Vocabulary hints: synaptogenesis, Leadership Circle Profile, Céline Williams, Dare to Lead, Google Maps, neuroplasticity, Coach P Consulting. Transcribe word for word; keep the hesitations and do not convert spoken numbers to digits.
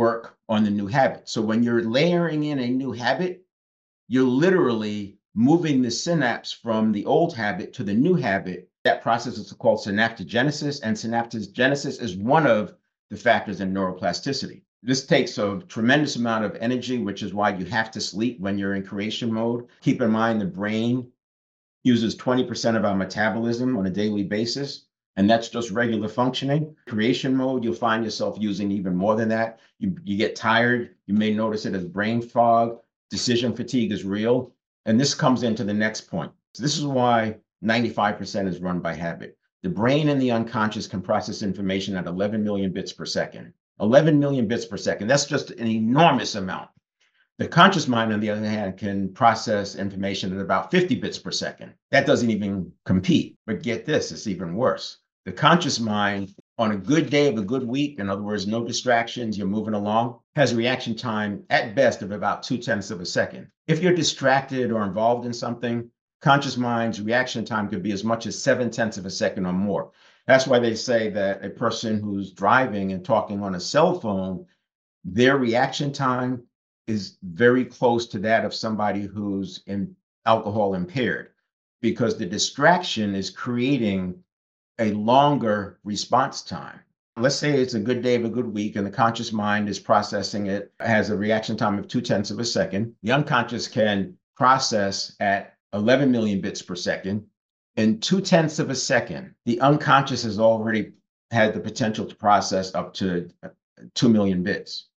work on the new habit. So when you're layering in a new habit, you're literally moving the synapse from the old habit to the new habit. That process is called synaptogenesis, and synaptogenesis is one of the factors in neuroplasticity. This takes a tremendous amount of energy, which is why you have to sleep when you're in creation mode. Keep in mind, the brain uses twenty percent of our metabolism on a daily basis, and that's just regular functioning. Creation mode, you'll find yourself using even more than that. You, you get tired. You may notice it as brain fog. Decision fatigue is real. And this comes into the next point. So this is why ninety-five percent is run by habit. The brain and the unconscious can process information at eleven million bits per second. eleven million bits per second. That's just an enormous amount. The conscious mind, on the other hand, can process information at about fifty bits per second. That doesn't even compete. But get this, it's even worse. The conscious mind, on a good day of a good week, in other words, no distractions, you're moving along, has reaction time at best of about two tenths of a second. If you're distracted or involved in something, conscious mind's reaction time could be as much as seven tenths of a second or more. That's why they say that a person who's driving and talking on a cell phone, their reaction time is very close to that of somebody who's in alcohol impaired, because the distraction is creating a longer response time. Let's say it's a good day of a good week and the conscious mind is processing it, has a reaction time of two tenths of a second. The unconscious can process at eleven million bits per second. In two tenths of a second, the unconscious has already had the potential to process up to two million bits.